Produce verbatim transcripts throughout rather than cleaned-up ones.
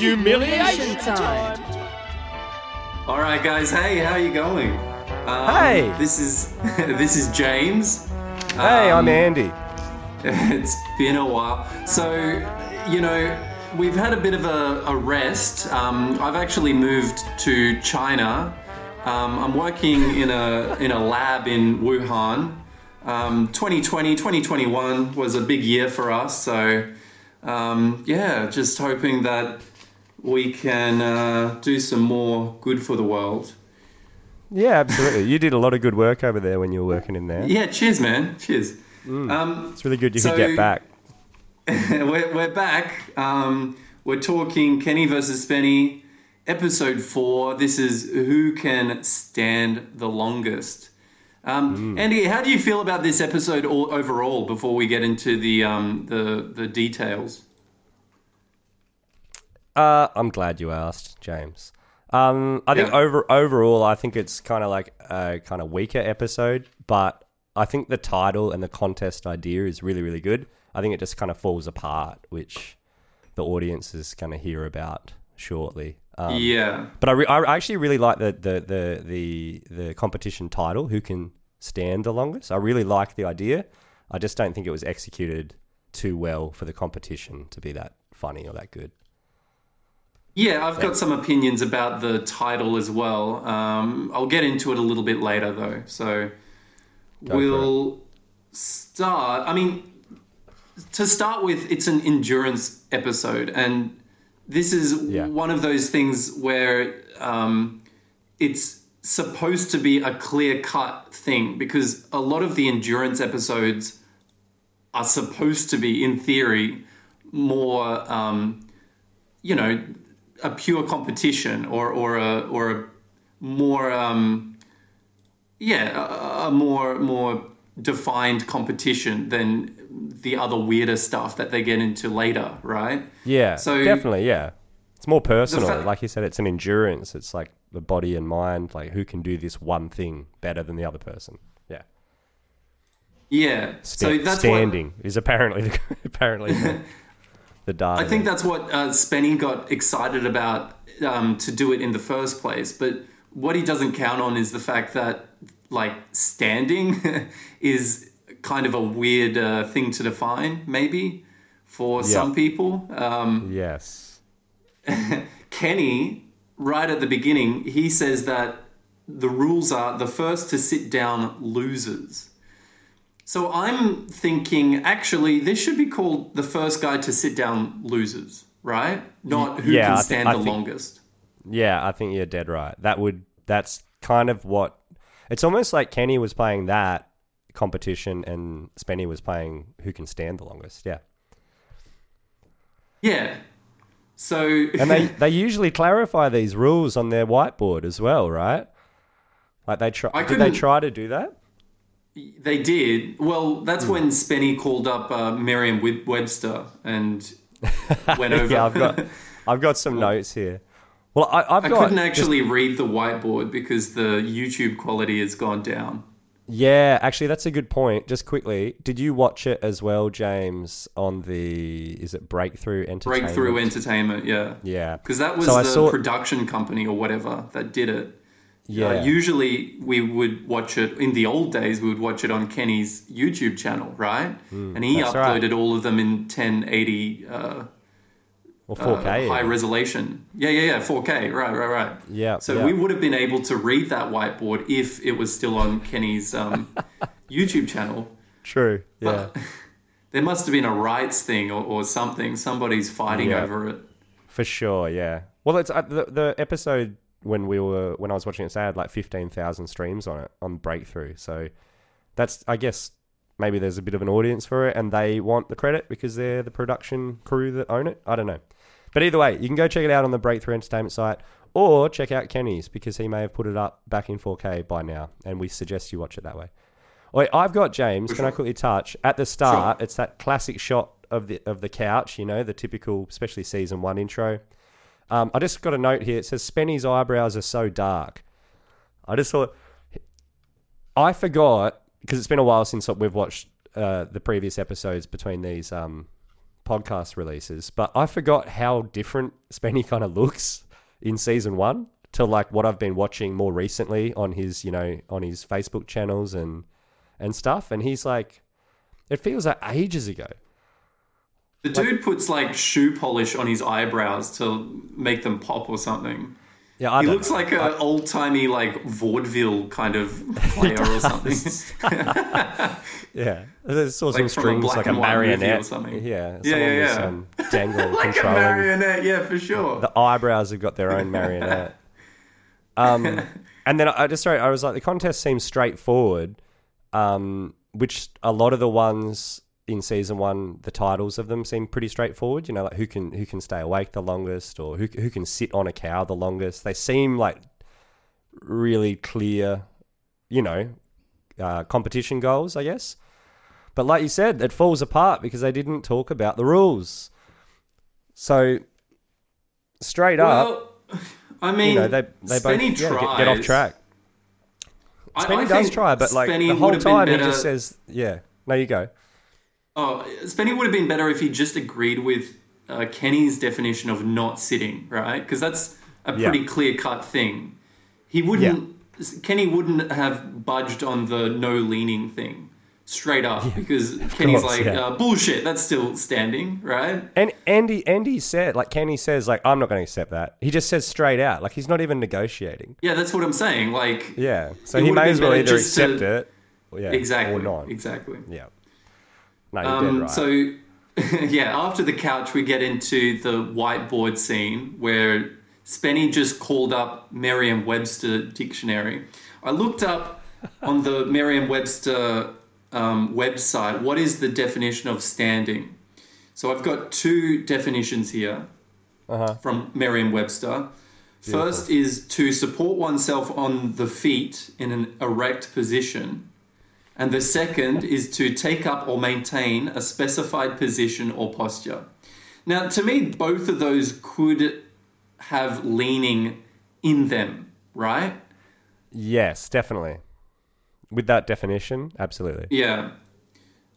Humiliation time. All right, guys. Hey, how are you going? Um, hey. This is this is James. Hey, um, I'm Andy. It's been a while. So, you know, we've had a bit of a, a rest. Um, I've actually moved to China. Um, I'm working in a in a lab in Wuhan. Um, twenty twenty, twenty twenty-one was a big year for us. So, um, yeah, just hoping that we can uh, do some more good for the world. Yeah, absolutely. You did a lot of good work over there when you were working in there. Yeah, cheers, man. Cheers. Mm, um, it's really good you so, could get back. we're, we're back. Um, we're talking Kenny versus Spenny, episode four. This is Who Can Stand the Longest. Um, mm. Andy, how do you feel about this episode all, overall before we get into the um, the, the details? Uh, I'm glad you asked, James. Um, I yeah. think over, overall, I think it's kind of like a kind of weaker episode, but I think the title and the contest idea is really, really good. I think it just kind of falls apart, which the audience is going to hear about shortly. Um, yeah. But I, re- I actually really like the, the, the, the, the competition title, Who Can Stand the Longest. I really like the idea. I just don't think it was executed too well for the competition to be that funny or that good. Yeah, I've got some opinions about the title as well. Um, I'll get into it a little bit later, though. So Go we'll start. I mean, to start with, it's an endurance episode. And this is yeah. one of those things where um, it's supposed to be a clear-cut thing because a lot of the endurance episodes are supposed to be, in theory, more, um, you know, a pure competition or or a or a more um yeah a, a more more defined competition than the other weirder stuff that they get into later, right? Yeah. So definitely, yeah. It's more personal. Fa- like you said, it's an endurance. It's like the body and mind, like who can do this one thing better than the other person. Yeah. Yeah. Sta- so that's standing what- is apparently the, apparently the- I think that's what uh, Spenny got excited about um, to do it in the first place. But what he doesn't count on is the fact that, like, standing is kind of a weird uh, thing to define, maybe, for yeah. some people. Um, yes. Kenny, right at the beginning, he says that the rules are the first to sit down loses. So I'm thinking, actually, this should be called the first guy to sit down loses, right? Not who yeah, can stand th- the think, longest. Yeah, I think you're dead right. That would that's kind of what it's almost like Kenny was playing that competition and Spenny was playing who can stand the longest. Yeah. Yeah. So and they they usually clarify these rules on their whiteboard as well, right? Like they try. I did they try to do that? They did. Well, that's when Spenny called up uh, Merriam-Webster and went over. yeah, I've got, I've got some notes here. Well, I, I've I got, couldn't actually just, read the whiteboard because the YouTube quality has gone down. Yeah, actually, that's a good point. Just quickly, did you watch it as well, James? On the is it Breakthrough Entertainment? Breakthrough Entertainment, yeah, yeah. Because that was so the saw, production company or whatever that did it. Yeah. Uh, usually we would watch it in the old days. We would watch it on Kenny's YouTube channel, right? Mm, and he uploaded right. all of them in ten eighty uh, or four K uh, high resolution. Yeah, yeah, yeah, four K. Right, right, right. Yeah. So yeah. we would have been able to read that whiteboard if it was still on Kenny's um, YouTube channel. True. Yeah. But there must have been a rights thing or, or something. Somebody's fighting yeah. over it. For sure. Yeah. Well, it's uh, the the episode. When we were, when I was watching it, I had like fifteen thousand streams on it, on Breakthrough. So that's, I guess, maybe there's a bit of an audience for it and they want the credit because they're the production crew that own it. I don't know. But either way, you can go check it out on the Breakthrough Entertainment site or check out Kenny's because he may have put it up back in four K by now. And we suggest you watch it that way. Wait, I've got James. For can sure. I quickly touch? At the start, sure. it's that classic shot of the, of the couch, you know, the typical, especially season one intro. Um, I just got a note here. It says, Spenny's eyebrows are so dark. I just thought... I forgot, because it's been a while since we've watched uh, the previous episodes between these um, podcast releases, but I forgot how different Spenny kind of looks in season one to like what I've been watching more recently on his, you know, on his Facebook channels and and stuff. And he's like, it feels like ages ago. The like, dude puts like shoe polish on his eyebrows to make them pop or something. Yeah, I he looks know. like an old timey like vaudeville kind of player or something. Yeah, there's sort of like strings like a marionette or something. Yeah, yeah, yeah. yeah. Um, dangling, like a marionette, yeah, for sure. The eyebrows have got their own marionette. um, and then I just sorry, I was like, the contest seems straightforward, um, which a lot of the ones in season one, the titles of them seem pretty straightforward, you know, like who can who can stay awake the longest or who who can sit on a cow the longest. They seem like really clear, you know, uh, competition goals, I guess. But like you said, it falls apart because they didn't talk about the rules. So straight well, up, I mean, you know, they, they Spenny both yeah, get, get off track. I, Spenny I does try, but like Spenny the whole time he just says, yeah, no, you go. Oh, Spenny would have been better if he just agreed with uh, Kenny's definition of not sitting, right? Because that's a pretty yeah. clear-cut thing. He wouldn't. Yeah. Kenny wouldn't have budged on the no leaning thing straight up yeah, because Kenny's course, like yeah. uh, bullshit. That's still standing, right? And Andy, Andy said, like Kenny says, like I'm not going to accept that. He just says straight out, like he's not even negotiating. Yeah, that's what I'm saying. Like, yeah, so he may as well either accept to... it, or, yeah, exactly, or not, exactly, yeah. No, you're um, dead right. So, yeah, after the couch, we get into the whiteboard scene where Spenny just called up Merriam-Webster dictionary. I looked up on the Merriam-Webster um, website, what is the definition of standing? So I've got two definitions here uh-huh. from Merriam-Webster. First Beautiful. is to support oneself on the feet in an erect position. And the second is to take up or maintain a specified position or posture. Now, to me, both of those could have leaning in them, right? Yes, definitely. With that definition, absolutely. Yeah.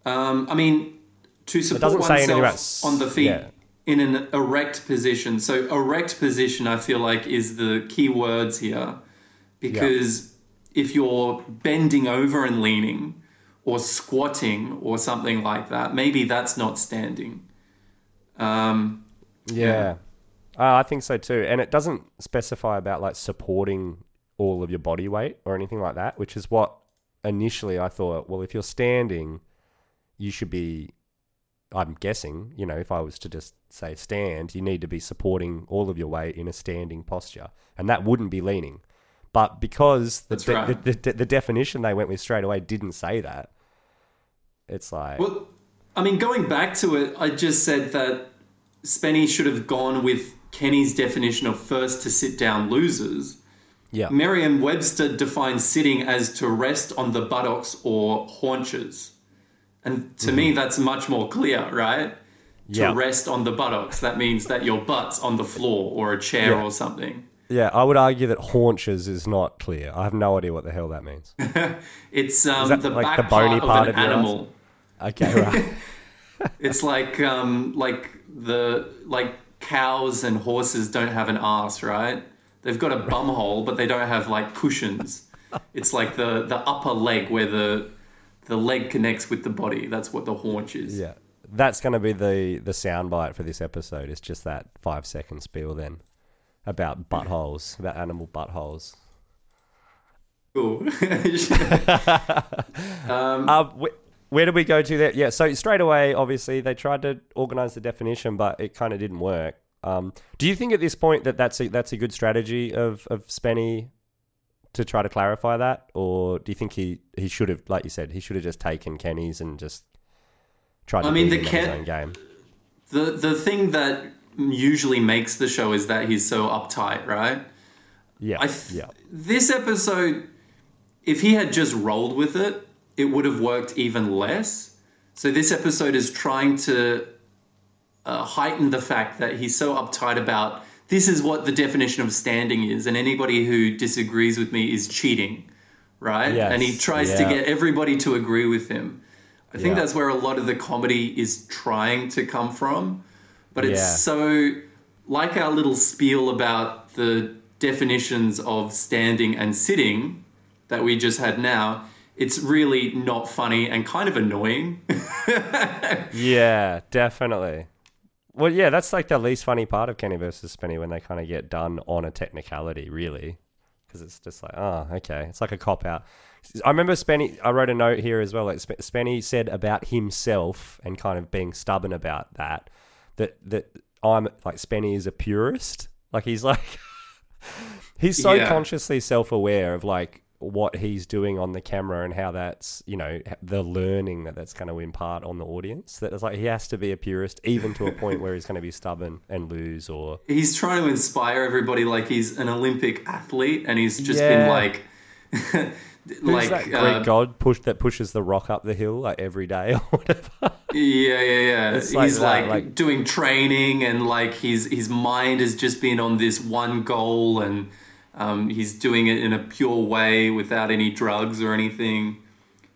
Um, I mean, to support oneself about... on the feet yeah. in an erect position. So erect position, I feel like, is the key words here because... Yeah. If you're bending over and leaning or squatting or something like that, maybe that's not standing. Um, yeah, yeah. Uh, I think so too. And it doesn't specify about like supporting all of your body weight or anything like that, which is what initially I thought, well, if you're standing, you should be, I'm guessing, you know, if I was to just say stand, you need to be supporting all of your weight in a standing posture. And that wouldn't be leaning. But because the, de- right. the, the the definition they went with straight away didn't say that, it's like... Well, I mean, going back to it, I just said that Spenny should have gone with Kenny's definition of first to sit down losers. Yeah. Merriam-Webster defines sitting as to rest on the buttocks or haunches. And to mm-hmm. me, that's much more clear, right? Yeah. To rest on the buttocks. That means that your butt's on the floor or a chair yeah. or something. Yeah, I would argue that haunches is not clear. I have no idea what the hell that means. It's um, that the like back the bony part, part of an of animal. Okay, right. It's like um, like the like cows and horses don't have an ass, right? They've got a bum hole, but they don't have like cushions. It's like the, the upper leg where the the leg connects with the body. That's what the haunch is. Yeah, that's going to be the the soundbite for this episode. It's just that five second spiel then. About buttholes, about animal buttholes. Cool. um, uh, where, where did we go to there? Yeah, so straight away, obviously, they tried to organise the definition, but it kind of didn't work. Um, do you think at this point that that's a, that's a good strategy of, of Spenny to try to clarify that? Or do you think he, he should have, like you said, he should have just taken Kenny's and just tried to I mean, the him Ken- his own game? The, the thing that... usually makes the show is that he's so uptight, right? Yeah, I th- yeah. This episode, if he had just rolled with it, it would have worked even less. So this episode is trying to uh, heighten the fact that he's so uptight about this is what the definition of standing is, and anybody who disagrees with me is cheating, right? Yes. And he tries yeah. to get everybody to agree with him. I think yeah. that's where a lot of the comedy is trying to come from. But it's yeah. so, like our little spiel about the definitions of standing and sitting that we just had now, it's really not funny and kind of annoying. Yeah, definitely. Well, yeah, that's like the least funny part of Kenny versus Spenny, when they kind of get done on a technicality, really. Because it's just like, oh, okay. It's like a cop-out. I remember Spenny, I wrote a note here as well. Like Spenny said about himself and kind of being stubborn about that, that, that I'm like, Spenny is a purist. Like he's like, he's so yeah. consciously self-aware of like what he's doing on the camera and how that's, you know, the learning that that's going to impart on the audience. That it's like, he has to be a purist, even to a point where he's going to be stubborn and lose, or he's trying to inspire everybody. Like he's an Olympic athlete and he's just yeah. been like, like that Greek uh, god push that pushes the rock up the hill like every day or whatever. Yeah, yeah, yeah. It's he's like, that, like, like doing training and like his, his mind has just been on this one goal and, Um, he's doing it in a pure way without any drugs or anything.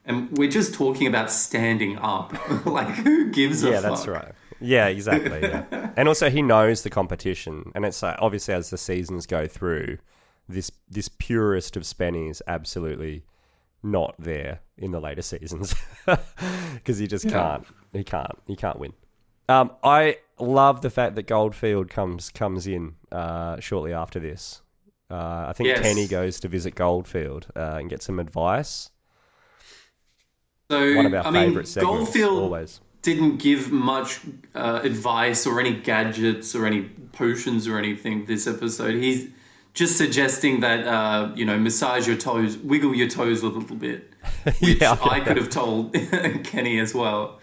And we're just talking about standing up. Like, who gives a yeah, fuck? Yeah, that's right. Yeah, exactly. Yeah. And also he knows the competition. And it's like, obviously, as the seasons go through, this this purest of Spenny is absolutely not there in the later seasons. Because he just yeah. can't. He can't. He can't win. Um, I love the fact that Goldfield comes, comes in uh, shortly after this. Uh, I think yes. Kenny goes to visit Goldfield uh, and get some advice. So, One of our I mean, favourite segments, Goldfield always. Didn't give much uh, advice or any gadgets or any potions or anything this episode. He's just suggesting that, uh, you know, massage your toes, wiggle your toes a little bit, which yeah, I could have told Kenny as well.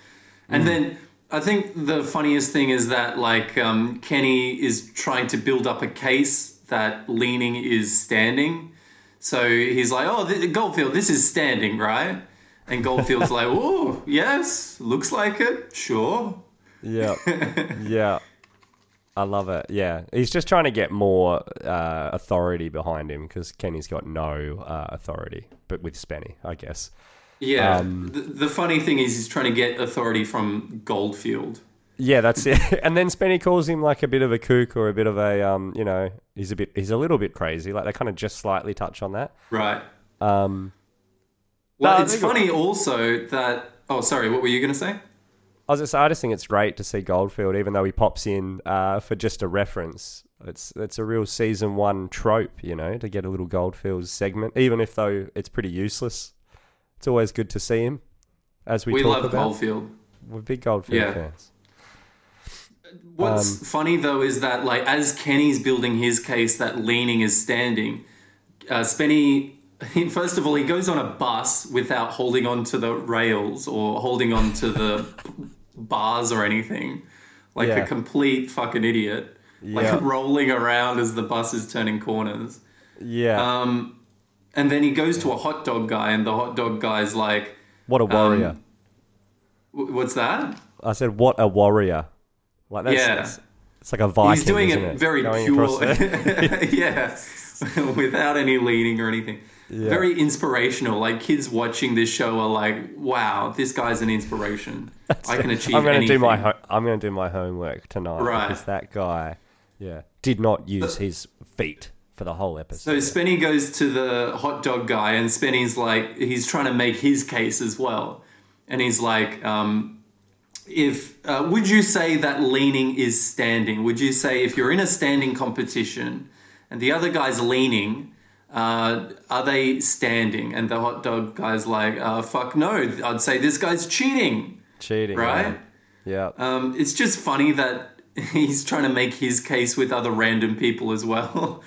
And mm. then I think the funniest thing is that, like, um, Kenny is trying to build up a case that leaning is standing. So he's like, oh, th- Goldfield, this is standing, right? And Goldfield's like, oh, yes, looks like it, sure. Yeah, yeah. I love it, yeah. He's just trying to get more uh, authority behind him because Kenny's got no uh, authority, but with Spenny, I guess. Yeah, um, the, the funny thing is he's trying to get authority from Goldfield. Yeah, that's it. And then Spenny calls him like a bit of a kook or a bit of a, um, you know, he's a bit, he's a little bit crazy. Like they kind of just slightly touch on that. Right. Um, well, no, it's funny got... also that, oh, sorry, what were you going to say? I was just, I just think it's great to see Goldfield, even though he pops in uh, for just a reference. It's, it's a real season one trope, you know, to get a little Goldfield segment, even if though it's pretty useless. It's always good to see him as we, we talk about. We love Goldfield. We're big Goldfield yeah. fans. What's um, funny, though, is that, like, as Kenny's building his case that leaning is standing, uh, Spenny, he, first of all, he goes on a bus without holding on to the rails or holding on to the bars or anything. Like yeah. a complete fucking idiot. Like yeah. rolling around as the bus is turning corners. Yeah. Um, and then he goes to a hot dog guy and the hot dog guy's like... What a warrior. Um, w- what's that? I said, what a warrior. Like that's, yeah. that's, it's like a Viking. He's doing it, it very Going pure. yeah. Without any leaning or anything. Yeah. Very inspirational. Like kids watching this show are like, wow, this guy's an inspiration. That's I can it. achieve I'm gonna anything. Do my ho- I'm going to do my homework tonight. Right. Because that guy yeah, did not use but, his feet for the whole episode. So Spenny goes to the hot dog guy and Spenny's like, he's trying to make his case as well. And he's like... Um, If uh, would you say that leaning is standing? Would you say if you're in a standing competition and the other guy's leaning, uh, are they standing? And the hot dog guy's like, uh, fuck no, I'd say this guy's cheating. Cheating, right? Yeah. Um, it's just funny that he's trying to make his case with other random people as well.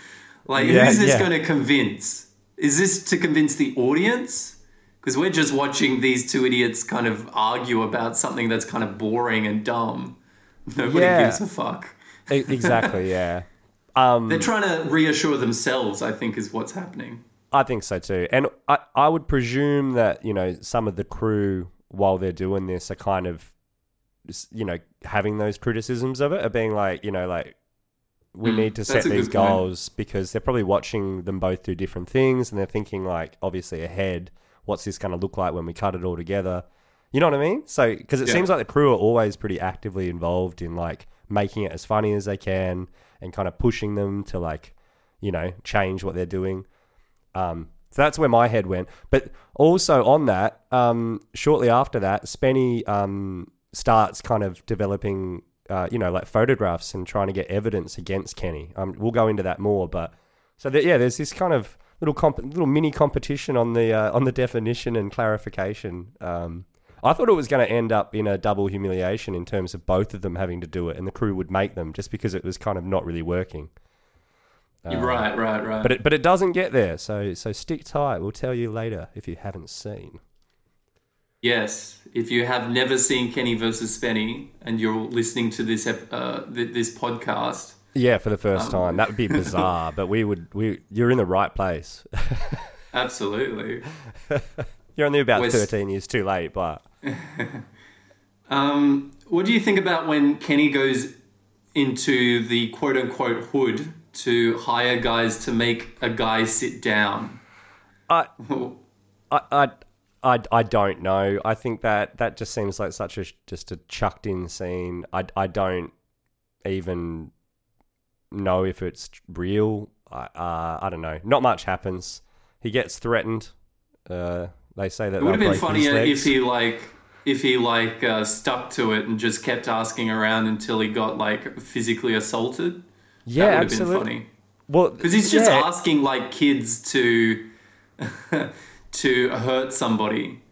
Like, yeah, who's this yeah. going to convince? Is this to convince the audience? Because we're just watching these two idiots kind of argue about something that's kind of boring and dumb. Nobody yeah. gives a fuck. Exactly, yeah. Um, They're trying to reassure themselves, I think, is what's happening. I think so too. And I, I would presume that, you know, some of the crew, while they're doing this, are kind of, you know, having those criticisms of it, of being like, you know, like, we mm, need to set these goals point. Because they're probably watching them both do different things and they're thinking, like, obviously ahead. What's this going to look like when we cut it all together? You know what I mean? So, because it yeah. seems like the crew are always pretty actively involved in like making it as funny as they can and kind of pushing them to like, you know, change what they're doing. Um, so that's where my head went. But also on that, um, shortly after that, Spenny um, starts kind of developing, uh, you know, like photographs and trying to get evidence against Kenny. Um, we'll go into that more, but so that, yeah, there's this kind of little comp- little mini competition on the uh, on the definition and clarification. Um, I thought it was going to end up in a double humiliation in terms of both of them having to do it, and the crew would make them just because it was kind of not really working. Um, right, right, right. But it, but it doesn't get there, so so stick tight. We'll tell you later if you haven't seen. Yes, if you have never seen Kenny versus Spenny and you're listening to this uh, this podcast. Yeah, for the first um, time. That would be bizarre, but we would we you're in the right place. Absolutely. You're only about We're thirteen years too late, but um, what do you think about when Kenny goes into the quote unquote hood to hire guys to make a guy sit down? I I I I, I don't know. I think that, that just seems like such a just a chucked in scene. I I don't even know if it's real. I uh, I don't know. Not much happens. He gets threatened. Uh, they say that it would have been funnier if he like if he like uh, stuck to it and just kept asking around until he got like physically assaulted. Yeah, that would absolutely. Have been funny. Well, because he's just yeah. asking like kids to to hurt somebody.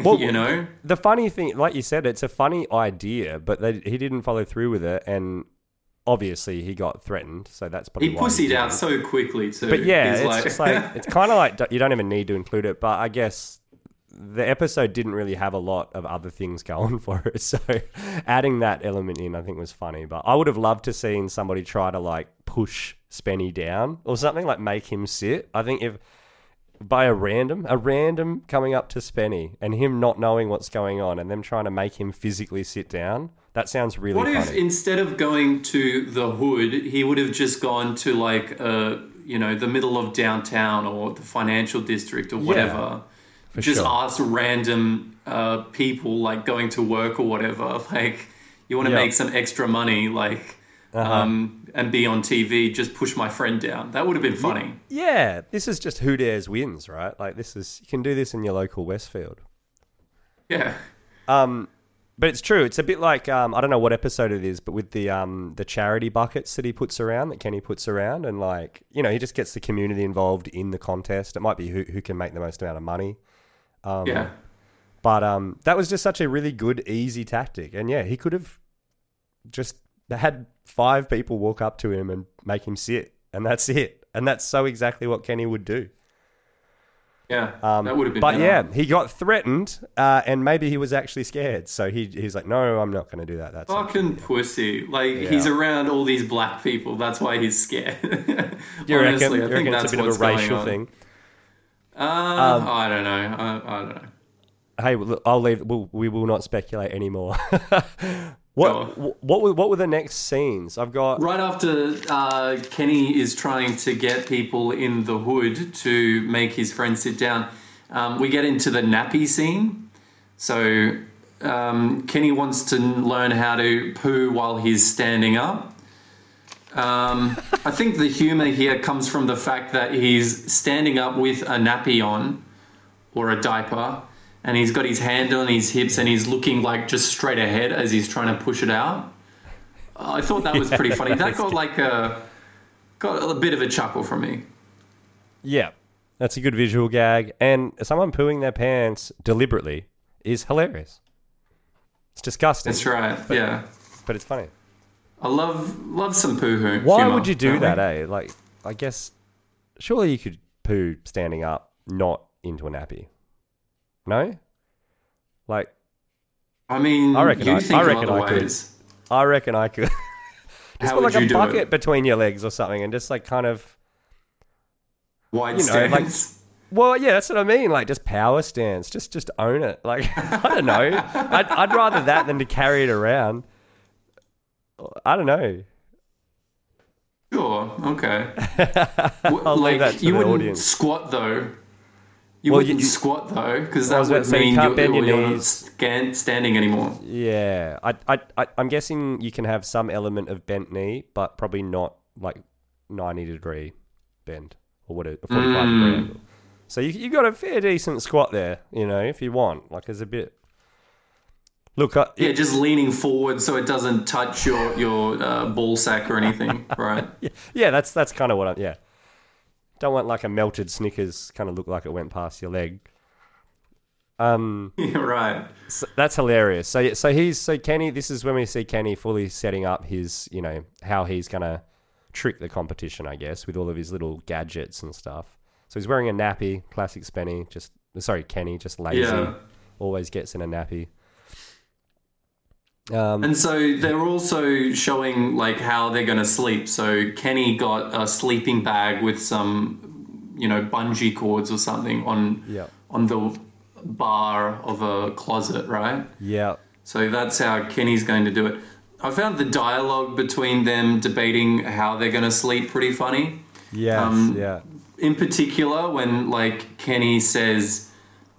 Well, you know, the funny thing, like you said, it's a funny idea, but they, he didn't follow through with it and. Obviously, he got threatened, so that's probably he pussied he out so quickly too. But yeah, it's like... just like it's kind of like you don't even need to include it. But I guess the episode didn't really have a lot of other things going for it, so adding that element in, I think, was funny. But I would have loved to seen somebody try to like push Spenny down or something, like make him sit. I think if by a random, a random coming up to Spenny and him not knowing what's going on and them trying to make him physically sit down. That sounds really funny. What if instead of going to the hood, he would have just gone to like, uh, you know, the middle of downtown or the financial district or whatever. Yeah, just sure. ask random uh, people like going to work or whatever. Like, you want to yeah. make some extra money, like, uh-huh. um, and be on T V, just push my friend down. That would have been funny. Yeah. This is just who dares wins, right? Like, this is, you can do this in your local Westfield. Yeah. Um, But it's true. It's a bit like, um, I don't know what episode it is, but with the um, the charity buckets that he puts around, that Kenny puts around, and like, you know, he just gets the community involved in the contest. It might be who who can make the most amount of money. Um, yeah. But um, that was just such a really good, easy tactic. And yeah, he could have just had five people walk up to him and make him sit, and that's it. And that's so exactly what Kenny would do. Yeah, um, that would have been But better. Yeah, he got threatened uh, and maybe he was actually scared. So he he's like, no, I'm not going to do that. That's Fucking pussy. Like, yeah. he's around all these black people. That's why he's scared. you Honestly, reckon, I you think that's a bit what's of a racial thing? Uh, um, I don't know. I, I don't know. Hey, look, I'll leave. We'll, we will not speculate anymore. What, what were, what were the next scenes? I've got right after uh, Kenny is trying to get people in the hood to make his friend sit down. Um, we get into the nappy scene. So um, Kenny wants to learn how to poo while he's standing up. Um, I think the humor here comes from the fact that he's standing up with a nappy on or a diaper. And he's got his hand on his hips and he's looking like just straight ahead as he's trying to push it out. I thought that was yeah, pretty funny. That, that got like a got a bit of a chuckle from me. Yeah, that's a good visual gag. And someone pooing their pants deliberately is hilarious. It's disgusting. That's right, but, yeah. But it's funny. I love love some poo-hoo. Why humor, would you do that, we? eh? Like, I guess, surely you could poo standing up, not into a nappy. No? Like, I mean, I reckon you I, think I reckon I could. Ways. I reckon I could. Just How put would like you a do bucket it? Between your legs or something and just like kind of wide you know, stance. Like, well, yeah, that's what I mean. Like just power stance. Just just own it. Like I don't know. I'd I'd rather that than to carry it around. I don't know. Sure, okay. I'll like leave that to you the wouldn't audience. Squat though. You well, wouldn't you, squat though, because that would mean you you're, you're not scan, standing anymore. Yeah, I, I, I, I'm guessing you can have some element of bent knee, but probably not like ninety degree bend or what a forty-five mm. degree angle. So you you got a fair decent squat there, you know, if you want. Like, there's a bit. Look, I, yeah, it, just leaning forward so it doesn't touch your your uh, ball sack or anything, right? Yeah, yeah, that's that's kind of what I'm. Yeah. Don't want like a melted Snickers kind of look like it went past your leg. Um, yeah, right. So that's hilarious. So so he's so Kenny. This is when we see Kenny fully setting up his, you know, how he's gonna trick the competition, I guess, with all of his little gadgets and stuff. So he's wearing a nappy, classic Spenny. Just sorry, Kenny, just lazy. Yeah. Always gets in a nappy. Um, and so they're also showing like how they're going to sleep. So Kenny got a sleeping bag with some, you know, bungee cords or something on yeah. on the bar of a closet, right? Yeah. So that's how Kenny's going to do it. I found the dialogue between them debating how they're going to sleep pretty funny. Yes, um, yeah. In particular, when like Kenny says,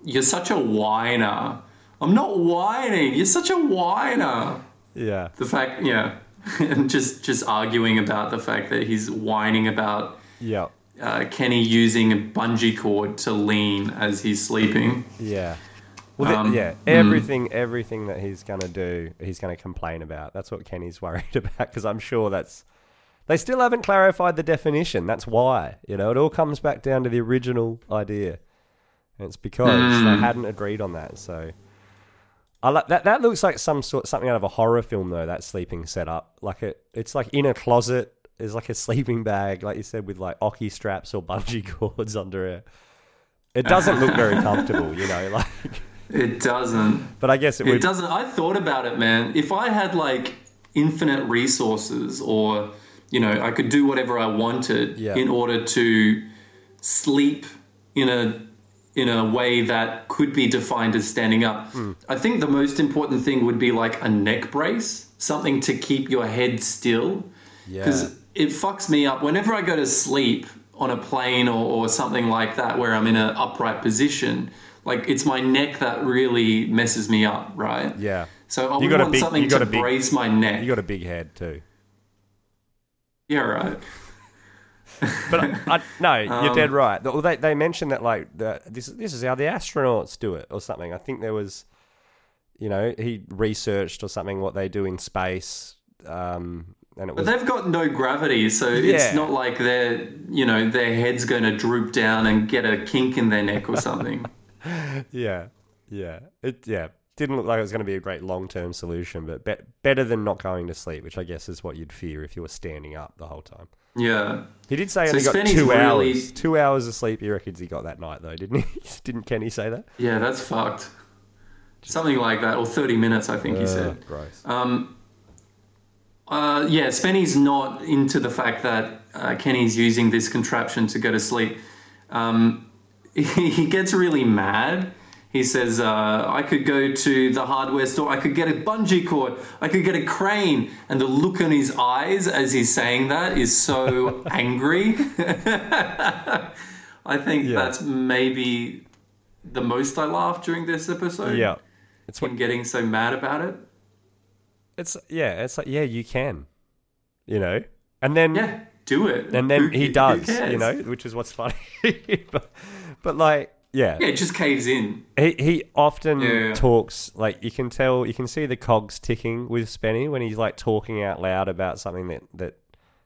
"You're such a whiner." I'm not whining. You're such a whiner. Yeah. The fact, yeah. And just, just arguing about the fact that he's whining about yeah. uh, Kenny using a bungee cord to lean as he's sleeping. Yeah. Well, um, the, yeah. Everything, mm. everything that he's going to do, he's going to complain about. That's what Kenny's worried about, because I'm sure that's... They still haven't clarified the definition. That's why. You know, it all comes back down to the original idea. And it's because mm. they hadn't agreed on that, so... I like that. That looks like some sort something out of a horror film, though. That sleeping setup, like it, it's like in a closet. Is like a sleeping bag, like you said, with like oki straps or bungee cords under it. It doesn't look very comfortable, you know. Like it doesn't. But I guess it, it would... doesn't. I thought about it, man. If I had like infinite resources, or you know, I could do whatever I wanted yeah. in order to sleep in a. in a way that could be defined as standing up. Mm. I think the most important thing would be like a neck brace, something to keep your head still. Yeah. Because it fucks me up. Whenever I go to sleep on a plane or, or something like that where I'm in an upright position, like it's my neck that really messes me up, right? Yeah. So I would want big, something to big, brace my neck. You got a big head too. Yeah, right. But I, I, no, you're um, dead right. They they mentioned that like the, this this is how the astronauts do it or something. I think there was, you know, he researched or something what they do in space. Um, and it was, but they've got no gravity, so yeah. it's not like their you know their head's going to droop down and get a kink in their neck or something. yeah, yeah, it yeah didn't look like it was going to be a great long term solution, but be- better than not going to sleep, which I guess is what you'd fear if you were standing up the whole time. Yeah. He did say so he got Spenny's two really... hours. Two hours of sleep he reckons he got that night though, didn't he? Didn't Kenny say that? Yeah, that's fucked. Something like that, or thirty minutes I think uh, he said. Gross. Um, uh, yeah, Spenny's not into the fact that uh, Kenny's using this contraption to go to sleep. Um, he, he gets really mad. He says, uh, I could go to the hardware store, I could get a bungee cord, I could get a crane. And the look in his eyes as he's saying that is so angry. I think yeah. that's maybe the most I laughed during this episode. Yeah. It's him what, getting so mad about it. It's, yeah, it's like, yeah, you can, you know, and then, yeah, do it. And then who, he does, you know, which is what's funny. but, but like, Yeah. Yeah, it just caves in. He he often yeah. talks, like, you can tell, you can see the cogs ticking with Spenny when he's, like, talking out loud about something that, that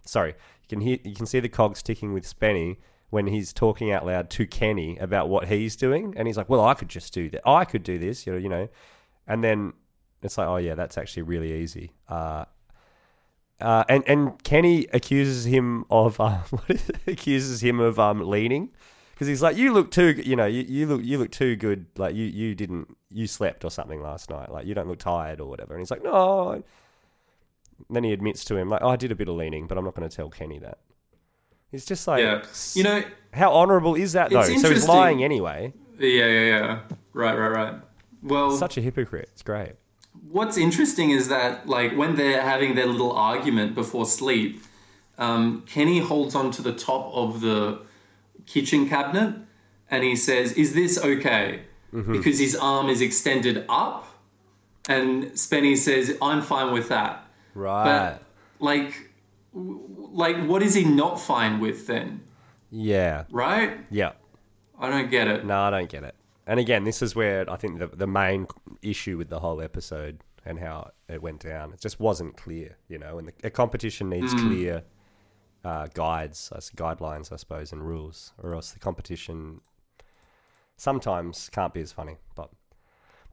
sorry, you can hear, you can see the cogs ticking with Spenny when he's talking out loud to Kenny about what he's doing. And he's like, well, I could just do that. I could do this, you know, you know. And then it's like, oh, yeah, that's actually really easy. Uh, uh, and, and Kenny accuses him of, um, what is it? accuses him of um, leaning. Because he's like, you look too, you know, you, you look you look too good. Like you, you didn't, you slept or something last night. Like you don't look tired or whatever. And he's like, no. And then he admits to him, like, oh, I did a bit of leaning, but I'm not going to tell Kenny that. He's just like, yeah. you know, how honourable is that though? So he's lying anyway. Yeah, yeah, yeah. Right, right, right. Well, such a hypocrite. It's great. What's interesting is that, like, when they're having their little argument before sleep, um, Kenny holds on to the top of the kitchen cabinet and he says, "Is this okay?" Mm-hmm. Because his arm is extended up, and Spenny says, "I'm fine with that." Right. But, like, like, what is he not fine with then? Yeah. Right? Yeah. I don't get it. No, I don't get it. And again, this is where I think the, the main issue with the whole episode and how it went down, it just wasn't clear, you know, and the, a competition needs mm. clear uh, guides, uh, guidelines, I suppose, and rules, or else the competition sometimes can't be as funny. But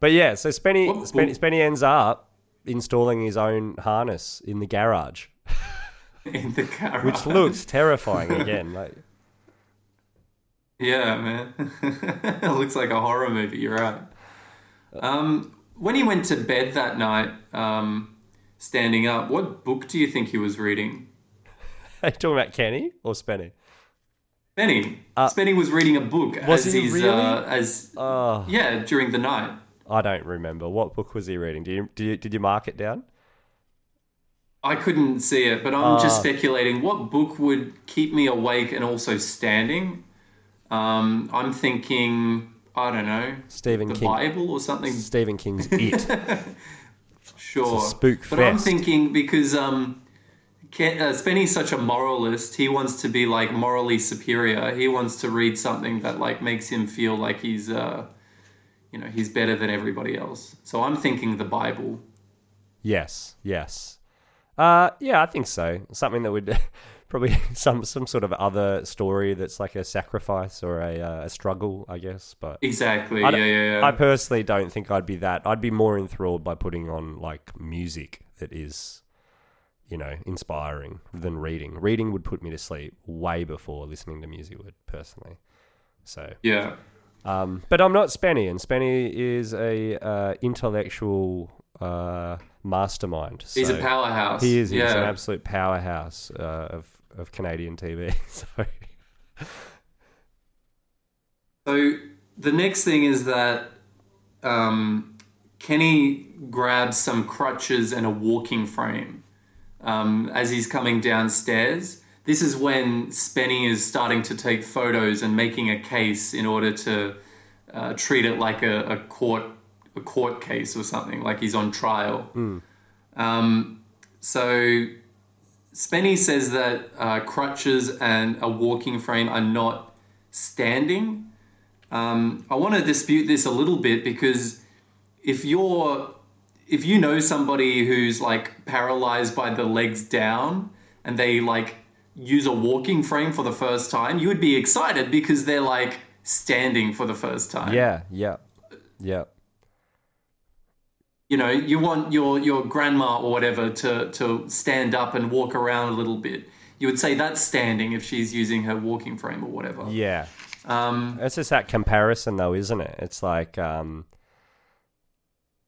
but yeah, so Spenny, oh, Spenny, oh. Spenny ends up installing his own harness in the garage. In the garage. Which looks terrifying again, like... Yeah, man. It looks like a horror movie, you're right. Um, when he went to bed that night, um, standing up, what book do you think he was reading? Are you talking about Kenny or Spenny? Spenny. Uh, Spenny was reading a book was as he really? uh, as oh. yeah, during the night. I don't remember. What book was he reading? Do you, do you, did you mark it down? I couldn't see it, but I'm uh, just speculating. What book would keep me awake and also standing? Um, I'm thinking, I don't know, Stephen the King. Bible or something. Stephen King's It. Sure. It's a spook fest. But I'm thinking because um, Ken, uh, Spenny's such a moralist, he wants to be like morally superior. He wants to read something that like makes him feel like he's, uh, you know, he's better than everybody else. So I'm thinking the Bible. Yes, yes. Uh, yeah, I think so. Something that would... Probably some, some sort of other story that's like a sacrifice or a uh, a struggle, I guess. But exactly, yeah, yeah, yeah. I personally don't think I'd be that. I'd be more enthralled by putting on like music that is, you know, inspiring than reading. Reading would put me to sleep way before listening to music would, personally. So yeah, um, but I'm not Spenny, and Spenny is a uh, intellectual. Uh, mastermind. So he's a powerhouse. He is. He's yeah. an absolute powerhouse uh, of of Canadian T V. so. so the next thing is that um, Kenny grabs some crutches and a walking frame um, as he's coming downstairs. This is when Spenny is starting to take photos and making a case in order to uh, treat it like a, a court. a court case or something, like he's on trial. Mm. Um, so Spenny says that uh, crutches and a walking frame are not standing. Um, I want to dispute this a little bit because if you're, if you know somebody who's like paralyzed by the legs down and they like use a walking frame for the first time, you would be excited because they're like standing for the first time. Yeah. Yeah. Yeah. You know, you want your, your grandma or whatever to, to stand up and walk around a little bit. You would say that's standing if she's using her walking frame or whatever. Yeah. Um, it's just that comparison though, isn't it? It's like, um,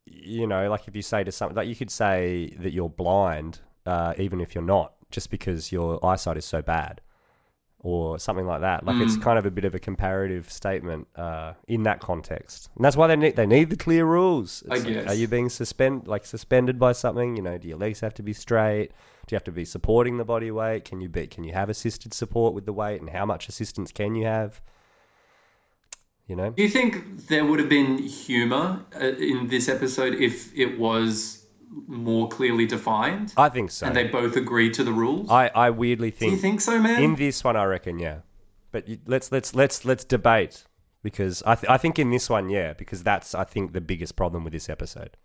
you know, like if you say to something, like you could say that you're blind uh, even if you're not, just because your eyesight is so bad or something like that. Like mm. it's kind of a bit of a comparative statement uh, in that context. And that's why they need, they need the clear rules. It's I guess. Like, are you being suspend, like suspended by something? You know, do your legs have to be straight? Do you have to be supporting the body weight? Can you be, can you have assisted support with the weight? And how much assistance can you have? You know? Do you think there would have been humor in this episode if it was... more clearly defined? I think so. And they both agree to the rules? I, I weirdly think... Do you think so, man? In this one, I reckon, yeah. But you, let's let's let's let's debate because I th- I think in this one, yeah, because that's, I think, the biggest problem with this episode.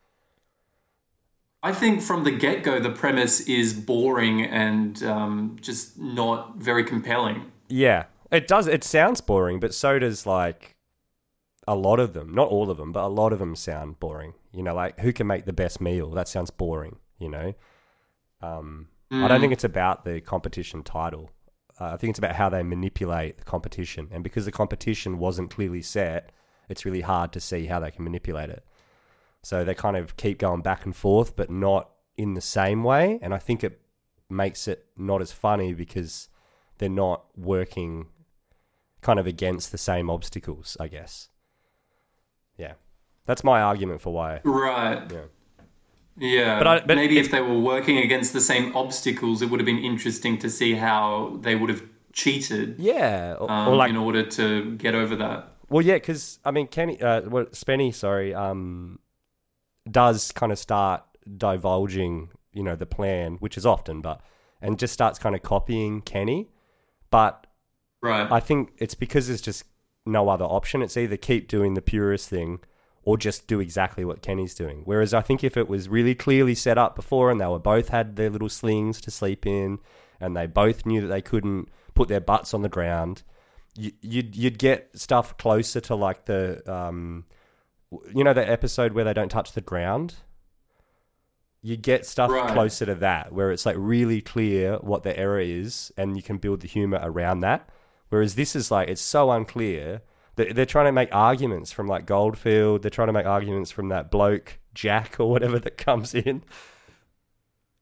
I think from the get-go, the premise is boring and um, just not very compelling. Yeah. It does. It sounds boring, but so does, like... a lot of them, not all of them, but a lot of them sound boring. You know, like who can make the best meal? That sounds boring, you know? Um, mm. I don't think it's about the competition title. Uh, I think it's about how they manipulate the competition. And because the competition wasn't clearly set, it's really hard to see how they can manipulate it. So they kind of keep going back and forth, but not in the same way. And I think it makes it not as funny because they're not working kind of against the same obstacles, I guess. Yeah, that's my argument for why. Right. Yeah. Yeah. But, I, but maybe if they were working against the same obstacles, it would have been interesting to see how they would have cheated. Yeah. Or, um, or like, in order to get over that. Well, yeah, because I mean, Kenny, uh, what Spenny, sorry, um, does kind of start divulging, you know, the plan, which is often, but and just starts kind of copying Kenny. But right. I think it's because there's just no other option. It's either keep doing the purist thing or just do exactly what Kenny's doing. Whereas I think if it was really clearly set up before and they were both had their little slings to sleep in and they both knew that they couldn't put their butts on the ground, you, you'd you'd get stuff closer to like the, um, you know, the episode where they don't touch the ground? You get stuff right. closer to that where it's like really clear what the error is and you can build the humor around that. Whereas this is like, it's so unclear that they're trying to make arguments from like Goldfield. They're trying to make arguments from that bloke, Jack or whatever that comes in.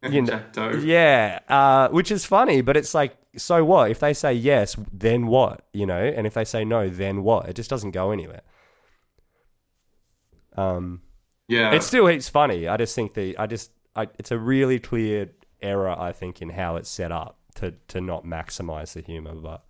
You know, Jack Dope. Yeah. Uh, which is funny, but it's like, so what? If they say yes, then what? You know? And if they say no, then what? It just doesn't go anywhere. Um, Yeah, it still it's funny. I just think the I just I, it's a really clear error, I think, in how it's set up to to not maximize the humor. But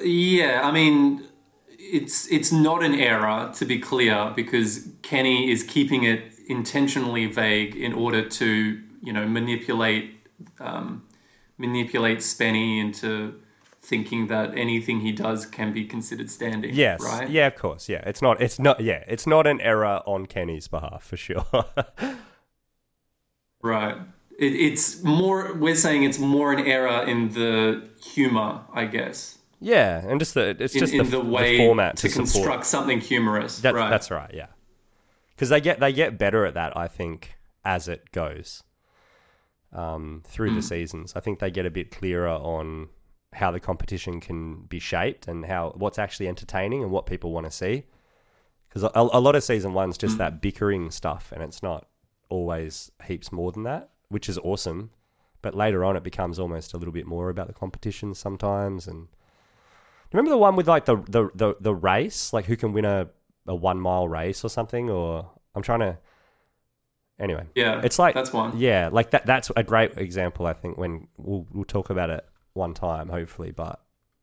yeah, I mean, it's it's not an error, to be clear, because Kenny is keeping it intentionally vague in order to, you know, manipulate um, manipulate Spenny into thinking that anything he does can be considered standing. Yes. Right? Yeah, of course. Yeah. It's not, it's not, yeah, it's not an error on Kenny's behalf for sure. Right. It, it's more, we're saying it's more an error in the humor, I guess. Yeah. And just the, it's in, just in the, the way the format to, to construct something humorous. That's right. That's right. Yeah. Cause they get, they get better at that, I think, as it goes um, through mm. the seasons. I think they get a bit clearer on how the competition can be shaped and how what's actually entertaining and what people want to see. Because a, a lot of season one's just mm. that bickering stuff and it's not always heaps more than that, which is awesome. But later on it becomes almost a little bit more about the competition sometimes. And remember the one with like the the, the, the race, like who can win a, a one mile race or something? Or I'm trying to... Anyway. Yeah, it's like, that's one. Yeah, like that. That's a great example, I think, when we'll, we'll talk about it one time, hopefully, but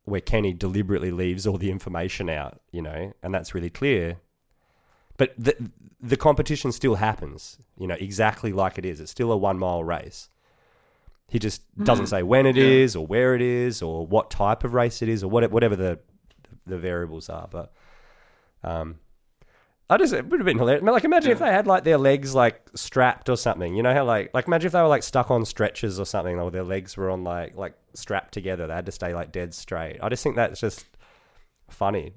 where Kenny deliberately leaves all the information out, you know, and that's really clear. But the the competition still happens, you know, exactly like it is. It's still a one-mile race. He just mm-hmm. doesn't say when it yeah. is or where it is or what type of race it is or what, whatever the the variables are. But um, I just, it would have been hilarious. I mean, like, imagine yeah. if they had, like, their legs, like, strapped or something. You know how, like, like imagine if they were, like, stuck on stretchers or something or their legs were on, like, like strapped together. They had to stay, like, dead straight. I just think that's just funny.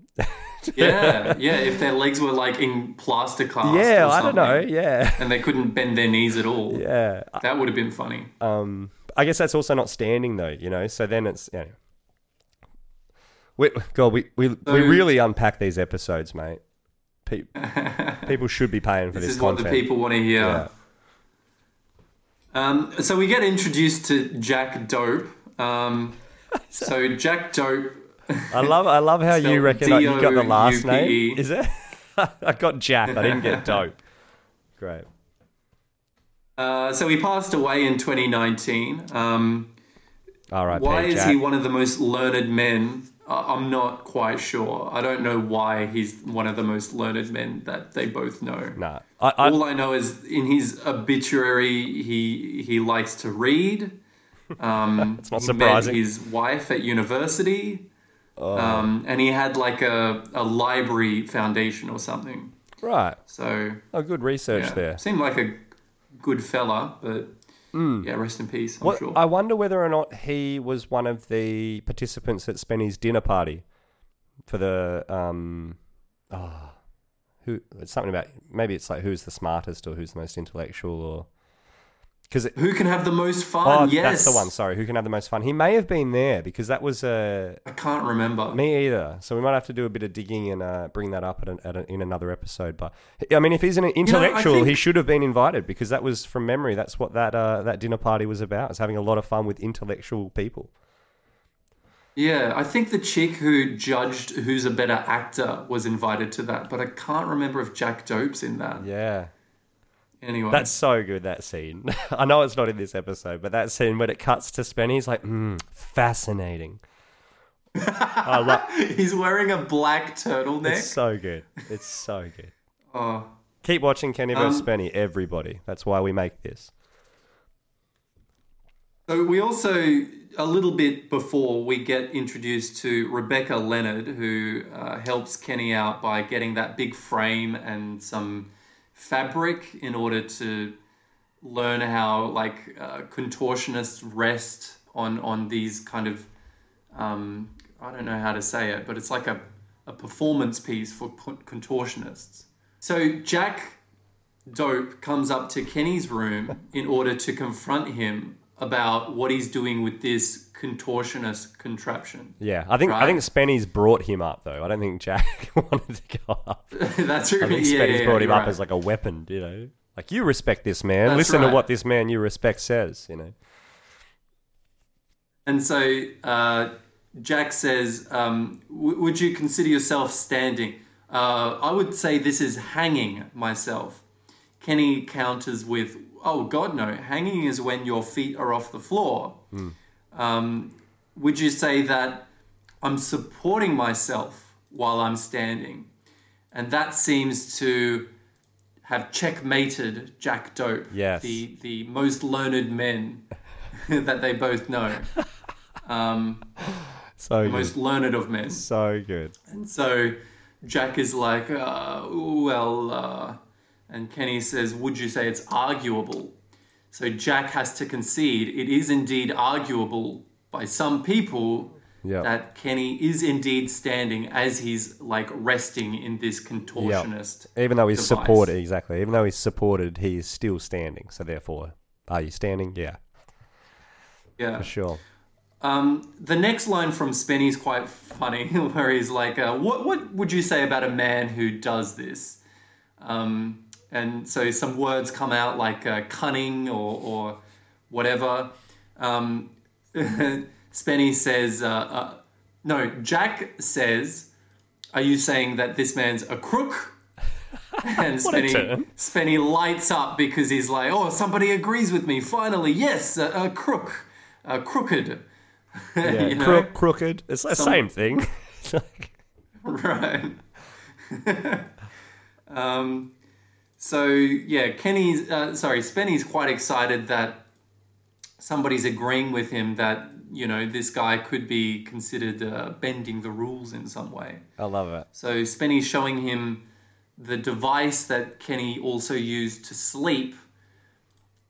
yeah, yeah, if their legs were, like, in plaster cast Yeah, or I don't know, yeah. And they couldn't bend their knees at all. Yeah. That would have been funny. Um, I guess that's also not standing, though, you know? So then it's, you know. We, God, we, we, so, we really unpack these episodes, mate. People should be paying for this, this is content. What the people want to hear. Yeah. Um, so we get introduced to Jack Dope. Um, so Jack Dope. I love. I love how you reckon I, you got the last U P E. Name. Is it? I got Jack. I didn't get Dope. Great. Uh, so he passed away in twenty nineteen. Um, All right. Why is Jack. He one of the most learned men? I'm not quite sure. I don't know why he's one of the most learned men that they both know. Nah, I, I, all I know is in his obituary, he he likes to read. Um, it's not surprising. He met his wife at university, oh. um, and he had like a, a library foundation or something. Right. So, oh, good research yeah, there. Seemed like a good fella, but. Mm. Yeah, rest in peace, I'm what, sure. I wonder whether or not he was one of the participants at Spenny's dinner party for the, um, oh, who, it's something about, maybe it's like who's the smartest or who's the most intellectual or... Cause it, who can have the most fun, oh, yes. That's the one, sorry, who can have the most fun. He may have been there because that was a... I can't remember. Me either. So we might have to do a bit of digging and uh, bring that up at an, at a, in another episode. But, I mean, if he's an intellectual, you know, think... he should have been invited because that was, from memory, that's what that uh, that dinner party was about, is having a lot of fun with intellectual people. Yeah, I think the chick who judged who's a better actor was invited to that, but I can't remember if Jack Dope's in that. Yeah. Anyway. That's so good, that scene. I know it's not in this episode, but that scene when it cuts to Spenny, he's like, mm, fascinating. I love- He's wearing a black turtleneck. It's so good. It's so good. Oh. Keep watching Kenny versus. Um, Spenny, everybody. That's why we make this. So we also, a little bit before, we get introduced to Rebecca Leonard, who uh, helps Kenny out by getting that big frame and some fabric in order to learn how, like, uh, contortionists rest on, on these kind of, um, I don't know how to say it, but it's like a, a performance piece for contortionists. So Jack Dope comes up to Kenny's room in order to confront him about what he's doing with this contortionist contraption. Yeah, I think right? I think Spenny's brought him up, though. I don't think Jack wanted to go up. That's true. I think yeah, Spenny's yeah, brought yeah, him right. up as like a weapon, you know. Like, you respect this man. That's Listen right. to what this man you respect says, you know. And so uh, Jack says, um, w- would you consider yourself standing? Uh, I would say this is hanging myself. Kenny counters with, oh, God, no. Hanging is when your feet are off the floor. Mm. Um, would you say that I'm supporting myself while I'm standing? And that seems to have checkmated Jack Dope, yes. the, the most learned men that they both know. Um, so the good. most learned of men. So good. And so Jack is like, uh, well... Uh, And Kenny says, would you say it's arguable? So Jack has to concede it is indeed arguable by some people yep. that Kenny is indeed standing as he's like resting in this contortionist yep. Even though he's device. supported, exactly. Even though he's supported, he is still standing. So therefore, are you standing? Yeah. Yeah. For sure. Um, the next line from Spenny is quite funny where he's like, uh, what, what would you say about a man who does this? Um... And so some words come out like uh, cunning or, or whatever. Um, Spenny says, uh, uh, no, Jack says, are you saying that this man's a crook? And Spenny, Spenny lights up because he's like, oh, somebody agrees with me. Finally, yes, a, a crook, a crooked. Yeah, you know? crook, crooked. It's the some... same thing. Right. um... So, yeah, Kenny's, uh, sorry, Spenny's quite excited that somebody's agreeing with him that, you know, this guy could be considered uh, bending the rules in some way. I love it. So Spenny's showing him the device that Kenny also used to sleep.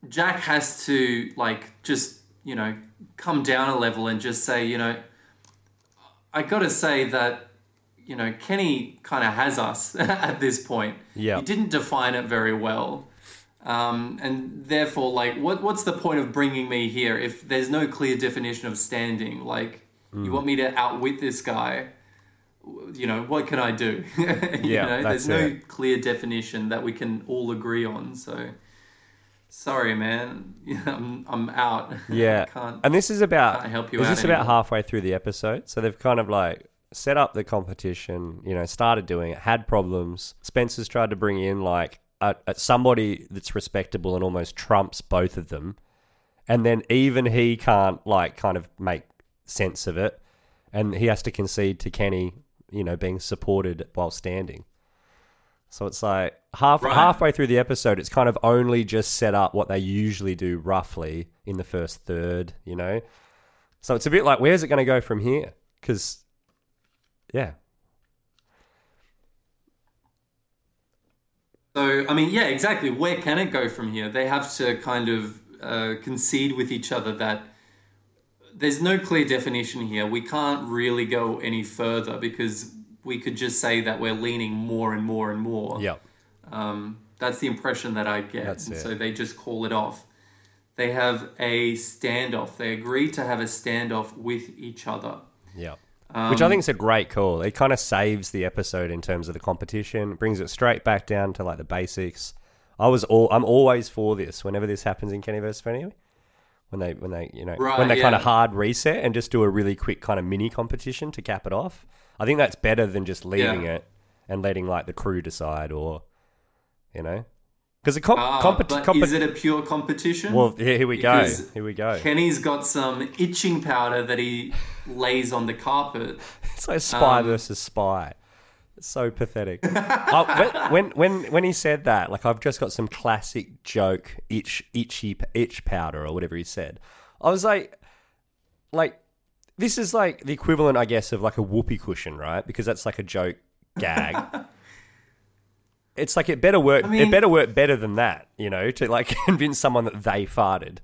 Jack has to, like, just, you know, come down a level and just say, you know, I got to say that, you know, Kenny kind of has us at this point. Yeah. He didn't define it very well. Um, and therefore, like, what what's the point of bringing me here if there's no clear definition of standing? Like, mm. you want me to outwit this guy? You know, what can I do? you yeah, know, that's There's no it. clear definition that we can all agree on. So, sorry, man. I'm, I'm out. Yeah. can't, and this is about, can't help you is out this anymore. about halfway through the episode. So they've kind of like... set up the competition, you know, started doing it, had problems. Spencer's tried to bring in like a, a, somebody that's respectable and almost trumps both of them. And then even he can't like kind of make sense of it. And he has to concede to Kenny, you know, being supported while standing. So it's like half right. halfway through the episode, it's kind of only just set up what they usually do roughly in the first third, you know. So it's a bit like, where's it going to go from here? Because... Yeah. So, I mean, yeah, exactly. Where can it go from here? They have to kind of uh, concede with each other that there's no clear definition here. We can't really go any further because we could just say that we're leaning more and more and more. Yeah. Um, that's the impression that I get. That's it. So they just call it off. They have a standoff. They agree to have a standoff with each other. Yeah. Um, Which I think is a great call. It kind of saves the episode in terms of the competition. It brings it straight back down to like the basics. I was all I'm always for this. Whenever this happens in Kenny versus Spenny, when they when they you know right, when they yeah. kind of hard reset and just do a really quick kind of mini competition to cap it off. I think that's better than just leaving yeah. it and letting like the crew decide or you know Because a comp- ah, compet- but compet- is it a pure competition? Well, here, here we go. Because here we go. Kenny's got some itching powder that he lays on the carpet. It's like spy um, versus spy. It's so pathetic. I, when, when when when he said that, like, I've just got some classic joke itch itchy itch powder or whatever he said. I was like, like this is like the equivalent, I guess, of like a whoopee cushion, right? Because that's like a joke gag. It's like it better work. I mean, it better work better than that, you know, to like convince someone that they farted.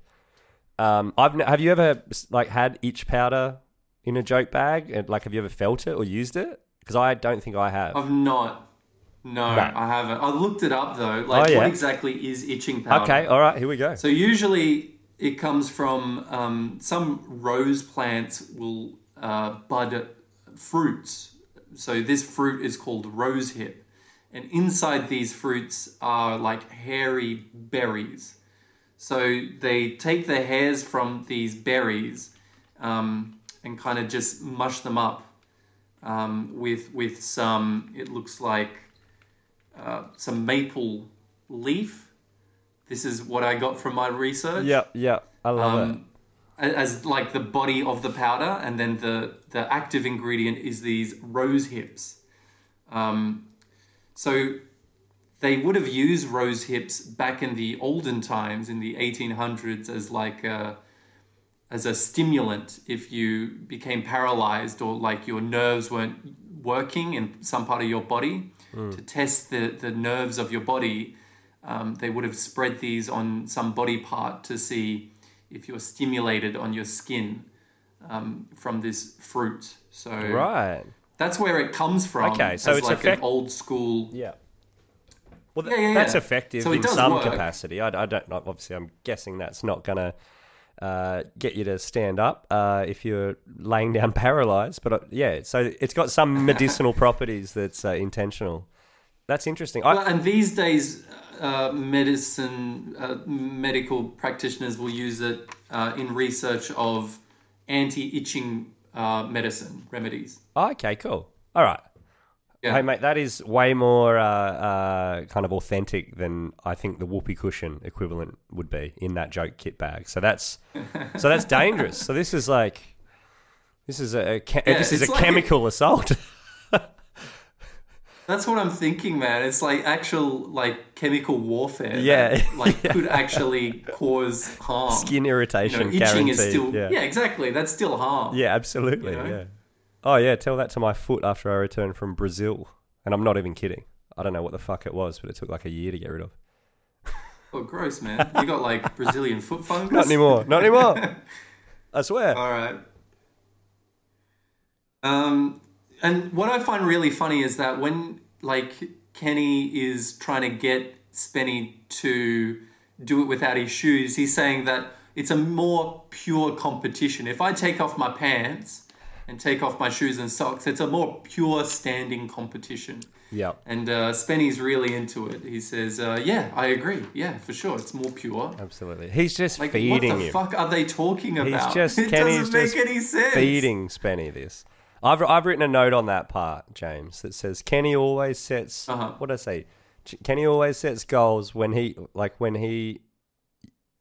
Um, I've have you ever like had itch powder in a joke bag, and like have you ever felt it or used it? Because I don't think I have. I've not. No, no, I haven't. I looked it up though. Like, oh, yeah. What exactly is itching powder? Okay, all right, here we go. So usually it comes from um, some rose plants will uh, bud fruits. So this fruit is called rose hip. And inside these fruits are like hairy berries. So they take the hairs from these berries um, and kind of just mush them up um, with with some, it looks like uh, some maple leaf. This is what I got from my research. Yeah, yeah, I love um, it. As like the body of the powder, and then the, the active ingredient is these rose hips. Um, So they would have used rose hips back in the olden times, in the eighteen hundreds, as like a, as a stimulant if you became paralyzed or like your nerves weren't working in some part of your body. Mm. To test the, the nerves of your body, um, they would have spread these on some body part to see if you're stimulated on your skin um, from this fruit. So right. That's where it comes from. Okay, so as it's like effect- an old school. Yeah. Well, th- yeah, yeah, yeah. That's effective so in some work. capacity. I, I don't know. Obviously, I'm guessing that's not going to uh, get you to stand up uh, if you're laying down paralyzed. But uh, yeah, so it's got some medicinal properties that's uh, intentional. That's interesting. I- well, and these days, uh, medicine, uh, medical practitioners will use it uh, in research of anti-itching Uh, medicine remedies. Oh, okay, cool. All right. Yeah. Hey, mate, that is way more uh, uh, kind of authentic than I think the whoopee cushion equivalent would be in that joke kit bag. So that's so that's dangerous. So this is like this is a, a che- yeah, this is a like chemical it, assault. That's what I'm thinking, man. It's like actual like chemical warfare. Yeah, that, like yeah. could actually cause harm. Skin irritation, you know, itching guaranteed. Is still, yeah. yeah, exactly. That's still harm. Yeah, absolutely. You know? Yeah. Oh yeah, tell that to my foot after I returned from Brazil, and I'm not even kidding. I don't know what the fuck it was, but it took like a year to get rid of. Oh, gross, man! You got like Brazilian foot fungus? Not anymore. Not anymore. I swear. All right. Um. And what I find really funny is that when, like, Kenny is trying to get Spenny to do it without his shoes, he's saying that it's a more pure competition. If I take off my pants and take off my shoes and socks, it's a more pure standing competition. Yeah. And uh, Spenny's really into it. He says, uh, yeah, I agree. Yeah, for sure. It's more pure. Absolutely. He's just like, feeding him. What the him. fuck are they talking about? He's just, it Kenny's doesn't make just any sense. Feeding Spenny this. I've I've written a note on that part, James, that says Kenny always sets uh-huh. what did I say? Kenny always sets goals when he like when he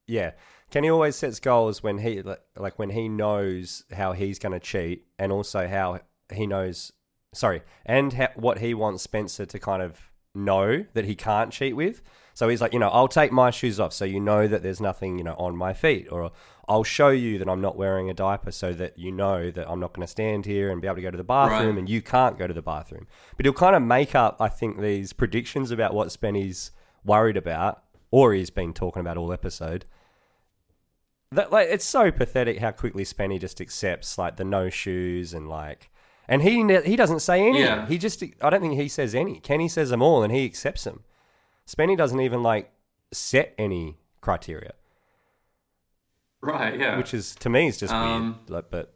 yeah Kenny always sets goals when he like, like when he knows how he's going to cheat, and also how he knows sorry and ha- what he wants Spencer to kind of know that he can't cheat with. So he's like, you know, I'll take my shoes off so you know that there's nothing, you know, on my feet, or I'll show you that I'm not wearing a diaper so that you know that I'm not going to stand here and be able to go to the bathroom right. and you can't go to the bathroom. But he'll kind of make up, I think, these predictions about what Spenny's worried about or he's been talking about all episode. That like it's so pathetic how quickly Spenny just accepts like the no shoes and like and he he doesn't say any. Yeah. He just I don't think he says any. Kenny says them all and he accepts them. Spenny doesn't even, like, set any criteria. Right, yeah. Which is, to me, is just um, weird. Like, but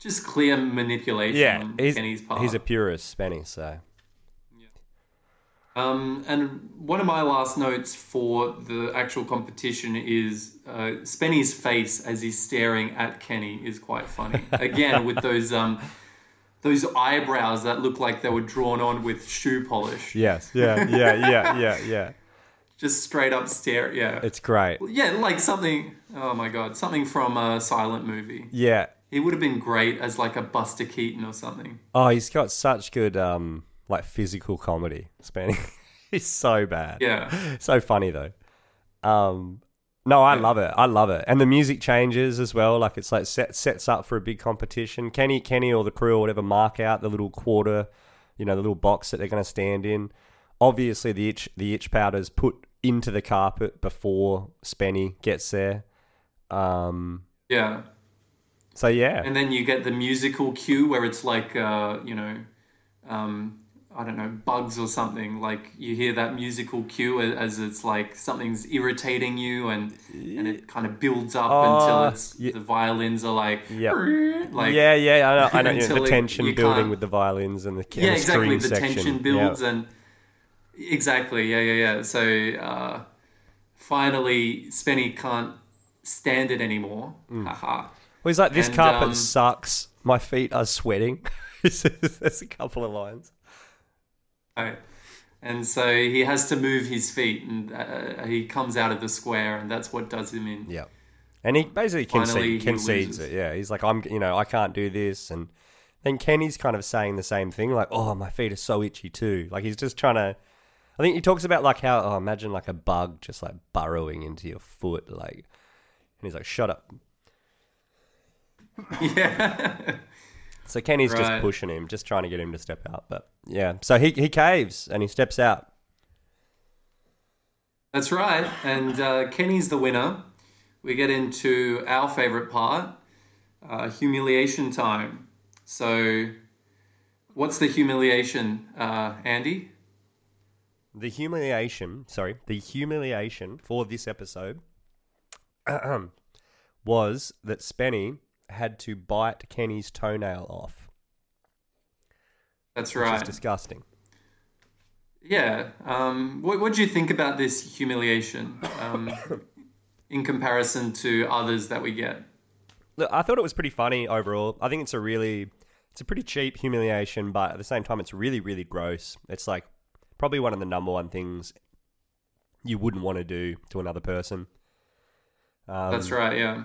just clear manipulation yeah, on Spenny's part. He's a purist, Spenny, so. Yeah. Um, and one of my last notes for the actual competition is uh, Spenny's face as he's staring at Kenny is quite funny. Again, with those... Um, Those eyebrows that look like they were drawn on with shoe polish. Yes. Yeah. Yeah. Yeah. Yeah. Yeah. Just straight up stare. Yeah. It's great. Yeah, like something, oh my God, something from a silent movie. Yeah. He would have been great as like a Buster Keaton or something. Oh, he's got such good um, like physical comedy, Spenny. He's so bad. Yeah. So funny though. Um, no, I yeah. love it. I love it. And the music changes as well. Like it's like set, sets up for a big competition. Kenny, Kenny or the crew or whatever mark out the little quarter, you know, the little box that they're going to stand in. Obviously, the itch, the itch powder's put into the carpet before Spenny gets there. Um, yeah. So, yeah. And then you get the musical cue where it's like, uh, you know, um, I don't know, bugs or something. Like you hear that musical cue as it's like something's irritating you and and it kind of builds up uh, until it's yeah. the violins are like... Yep. like yeah, yeah, I know. I know you know the tension it, building with the violins and the string section. Yeah, exactly. The section. tension builds yep. and... Exactly, yeah, yeah, yeah. So uh, finally, Spenny can't stand it anymore. Mm. Haha. Well, he's like, this and, carpet um, sucks. My feet are sweating. There's a couple of lines. Right. And so he has to move his feet and uh, he comes out of the square and that's what does him in. Yeah. And he basically finally, concedes, he concedes it. Yeah. He's like, I'm, you know, I can't do this. And then Kenny's kind of saying the same thing, like, oh, my feet are so itchy too. Like he's just trying to. I think he talks about like how, oh, imagine like a bug just like burrowing into your foot, like, and he's like, shut up. Yeah. So Kenny's right. just pushing him, just trying to get him to step out. But yeah, so he, he caves and he steps out. That's right. And uh, Kenny's the winner. We get into our favorite part, uh, humiliation time. So what's the humiliation, uh, Andy? The humiliation, sorry, the humiliation for this episode was that Spenny had to bite Kenny's toenail off. That's right. Which is disgusting. Yeah. Um, what what do you think about this humiliation um, in comparison to others that we get? Look, I thought it was pretty funny overall. I think it's a really, it's a pretty cheap humiliation, but at the same time, it's really, really gross. It's like, probably one of the number one things you wouldn't want to do to another person. Um, That's right, yeah.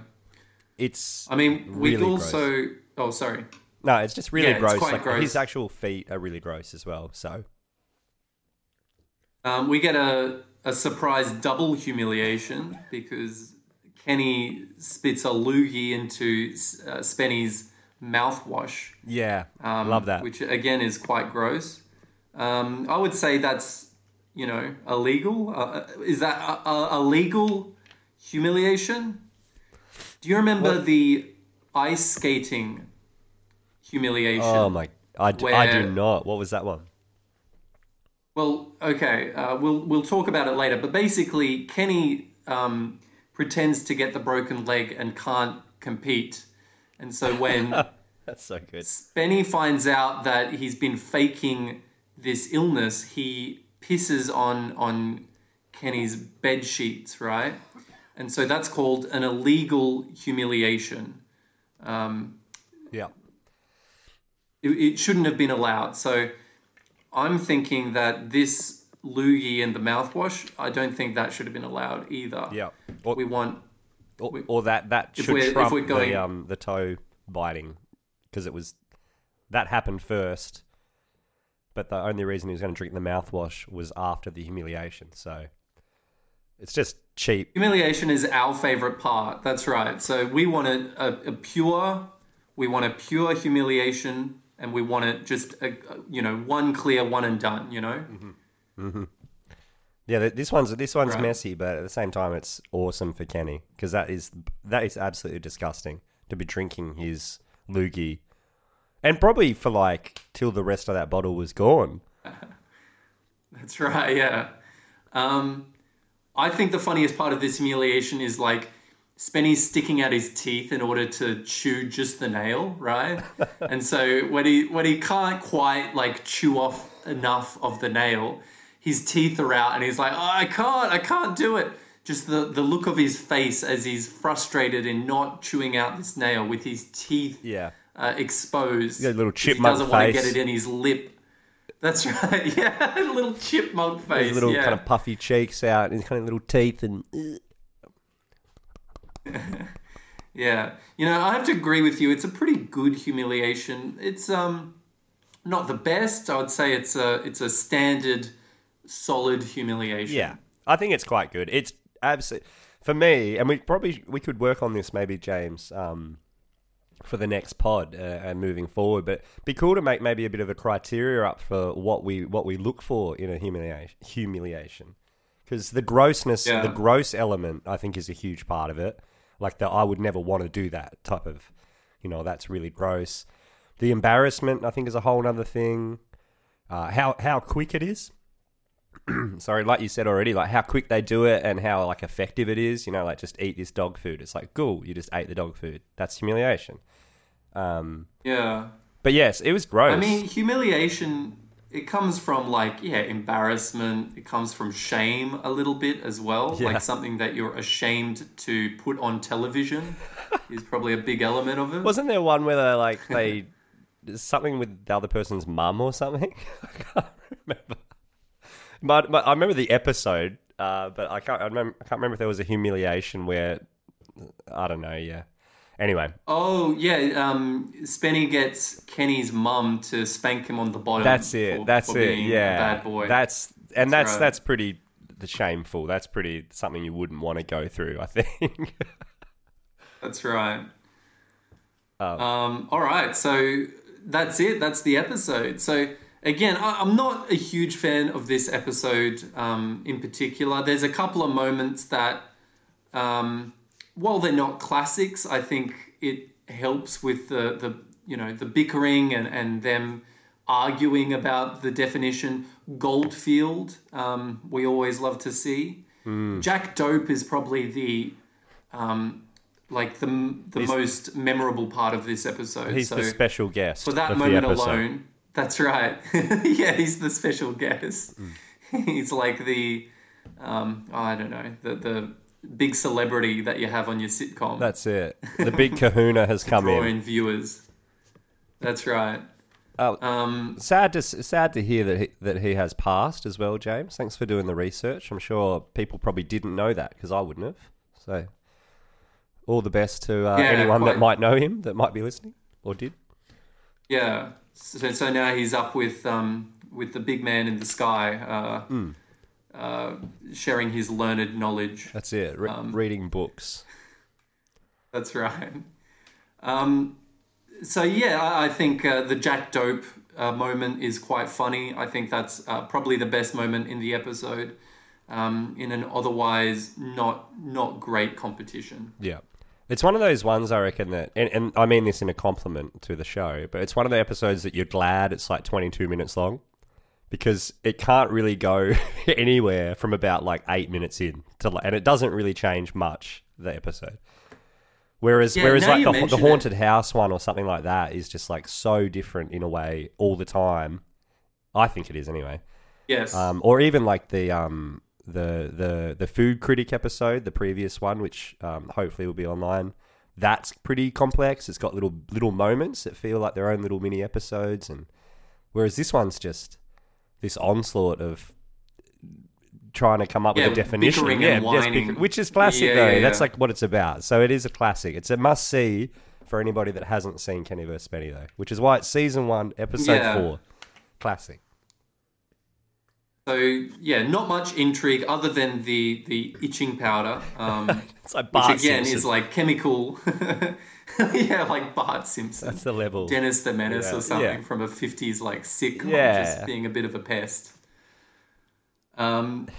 It's I mean, we really also... Gross. Oh, sorry. No, it's just really yeah, gross. It's quite like, gross. His actual feet are really gross as well, so... Um, we get a, a surprise double humiliation because Kenny spits a loogie into uh, Spenny's mouthwash. Yeah, um, love that. Which, again, is quite gross. Um, I would say that's, you know, illegal. Uh, is that a, a, a legal humiliation? Do you remember what? the ice skating humiliation? Oh, my. I do, where, I do not. What was that one? Well, okay. Uh, we'll we'll talk about it later. But basically, Kenny um, pretends to get the broken leg and can't compete. And so when... That's so good. Spenny finds out that he's been faking... this illness, he pisses on on Kenny's bed sheets, right? And so that's called an illegal humiliation. Um, yeah. It, it shouldn't have been allowed. So I'm thinking that this loogie and the mouthwash, I don't think that should have been allowed either. Yeah. Or, we want... Or, we, or that, that should we're, trump we're going, the, um, the toe biting because it was... That happened first. But the only reason he was going to drink the mouthwash was after the humiliation. So it's just cheap. Humiliation is our favorite part. That's right. So we want a, a, a pure, we want a pure humiliation and we want it just, a, a, you know, one clear, one and done, you know? Mm-hmm. Mm-hmm. Yeah, this one's this one's right. messy, but at the same time, it's awesome for Kenny because that is, that is absolutely disgusting to be drinking his loogie. And probably for like till the rest of that bottle was gone. That's right, yeah. Um, I think the funniest part of this humiliation is like Spenny sticking out his teeth in order to chew just the nail, right? And so when he when he can't quite like chew off enough of the nail, his teeth are out and he's like, oh, I can't, I can't do it. Just the, the look of his face as he's frustrated in not chewing out this nail with his teeth. Yeah. Uh, exposed. He's got a little chipmunk face. He doesn't want to get it in his lip. That's right. Yeah, a little chipmunk face. His little yeah. kind of puffy cheeks out, and his kind of little teeth, and. Yeah, you know, I have to agree with you. It's a pretty good humiliation. It's um, not the best. I would say it's a it's a standard, solid humiliation. Yeah, I think it's quite good. It's absolutely for me, and we probably we could work on this maybe, James. Um. For the next pod uh, and moving forward, but be cool to make maybe a bit of a criteria up for what we what we look for in a humiliation humiliation because the grossness yeah. the gross element I think is a huge part of it, like the I would never want to do that type of, you know, that's really gross. The embarrassment I think is a whole nother thing, uh, how how quick it is. Sorry, like you said already, like how quick they do it and how like effective it is, you know, like just eat this dog food. It's like, cool, you just ate the dog food. That's humiliation. Um, yeah. But yes, it was gross. I mean, humiliation, it comes from like, yeah, embarrassment. It comes from shame a little bit as well. Yeah. Like something that you're ashamed to put on television is probably a big element of it. Wasn't there one where they like, they, something with the other person's mum or something? I can't remember. My, my, I remember the episode, uh, but I can't. I, remember, I can't remember if there was a humiliation where, I don't know. Yeah. Anyway. Oh yeah. Um, Spenny gets Kenny's mum to spank him on the bottom. That's it. For, that's for it. Being yeah. A bad boy. That's and that's that's, right. that's pretty shameful. That's pretty something you wouldn't want to go through, I think. That's right. Um, um. All right. So that's it. That's the episode. So. Again, I'm not a huge fan of this episode um, in particular. There's a couple of moments that, um, while they're not classics, I think it helps with the, the you know the bickering and, and them arguing about the definition. Goldfield, um, we always love to see. Mm. Jack Dope is probably the um, like the the he's, most memorable part of this episode. He's so the special guest for that moment alone. That's right. Yeah, he's the special guest. Mm. He's like the, um, oh, I don't know, the, the big celebrity that you have on your sitcom. That's it. The big kahuna has come draw in. Drawing viewers. That's right. Oh, um, sad to sad to hear that he, that he has passed as well, James. Thanks for doing the research. I'm sure people probably didn't know that because I wouldn't have. So all the best to uh, yeah, anyone quite... that might know him, that might be listening or did. Yeah. So, so now he's up with um, with the big man in the sky, uh, mm. uh, sharing his learned knowledge. That's it. Re- um, reading books. That's right. Um, so yeah, I, I think uh, the Jack Dope uh, moment is quite funny. I think that's uh, probably the best moment in the episode, um, in an otherwise not not great competition. Yeah. It's one of those ones I reckon that, and, and I mean this in a compliment to the show, but it's one of the episodes that you're glad it's like twenty-two minutes long because it can't really go anywhere from about like eight minutes in to, and it doesn't really change much, the episode. Whereas, yeah, whereas like the, the haunted it. house one or something like that is just like so different in a way all the time. I think it is anyway. Yes. Um, or even like the. Um, The, the the food critic episode, the previous one, which um, hopefully will be online, that's pretty complex. It's got little little moments that feel like their own little mini episodes, and whereas this one's just this onslaught of trying to come up yeah, with a definition, yeah, yes, bickering, which is classic yeah, though. Yeah. That's like what it's about. So it is a classic. It's a must see for anybody that hasn't seen Kenny versus Spenny though, which is why it's season one, episode yeah. four, classic. So, yeah, not much intrigue other than the, the itching powder, um, it's like Bart which again Simpson. Is like chemical. Yeah, like Bart Simpson. That's the level. Dennis the Menace yeah. or something yeah. from a fifties like sitcom, yeah. just being a bit of a pest. Um,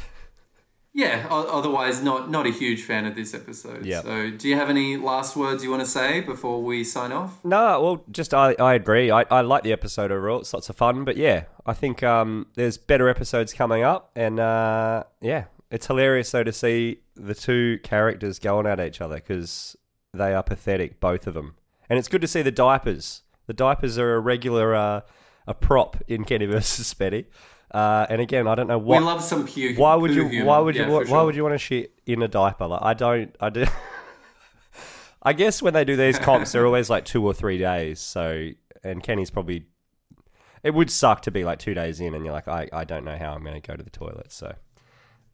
yeah, otherwise not, not a huge fan of this episode. Yep. So do you have any last words you want to say before we sign off? No, well, just I, I agree. I, I like the episode overall. It's lots of fun, but yeah. I think um, there's better episodes coming up and uh, yeah, it's hilarious though to see the two characters going at each other because they are pathetic, both of them. And it's good to see the diapers. The diapers are a regular uh, a prop in Kenny versus Spenny. Uh, and again, I don't know what we love some poo. Why would you? Human. Why would you? Yeah, why, sure. why would you want to shit in a diaper? Like, I don't. I do. I guess when they do these comps, they're always like two or three days. So and Kenny's probably. it would suck to be like two days in and you're like, I, I don't know how I'm going to go to the toilet. So,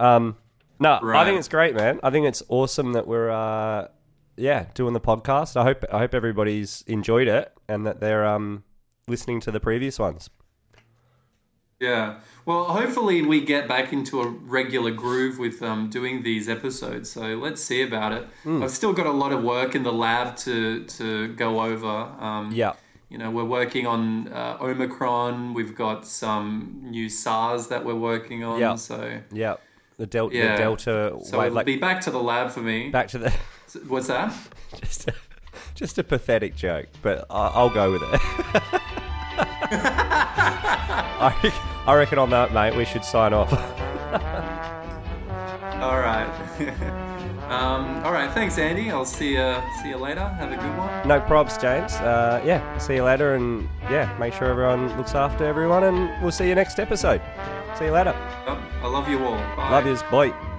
um, no, right. I think it's great, man. I think it's awesome that we're, uh, yeah, doing the podcast. I hope, I hope everybody's enjoyed it and that they're, um, listening to the previous ones. Yeah. Well, hopefully we get back into a regular groove with um, doing these episodes. So let's see about it. Mm. I've still got a lot of work in the lab to to go over. Um, yeah. You know, we're working on uh, Omicron. We've got some new SARS that we're working on. Yeah. So yeah, the Delta. Yeah. The Delta. So it'll like, be back to the lab for me. Back to the. What's that? Just a, just a pathetic joke, but I, I'll go with it. I, I reckon on that, mate, we should sign off. All right. um, all right. Thanks, Andy. I'll see you. See you later. Have a good one. No probs, James. Uh, yeah. See you later, and yeah, make sure everyone looks after everyone, and we'll see you next episode. See you later. Oh, I love you all. Bye. Love yous, boy.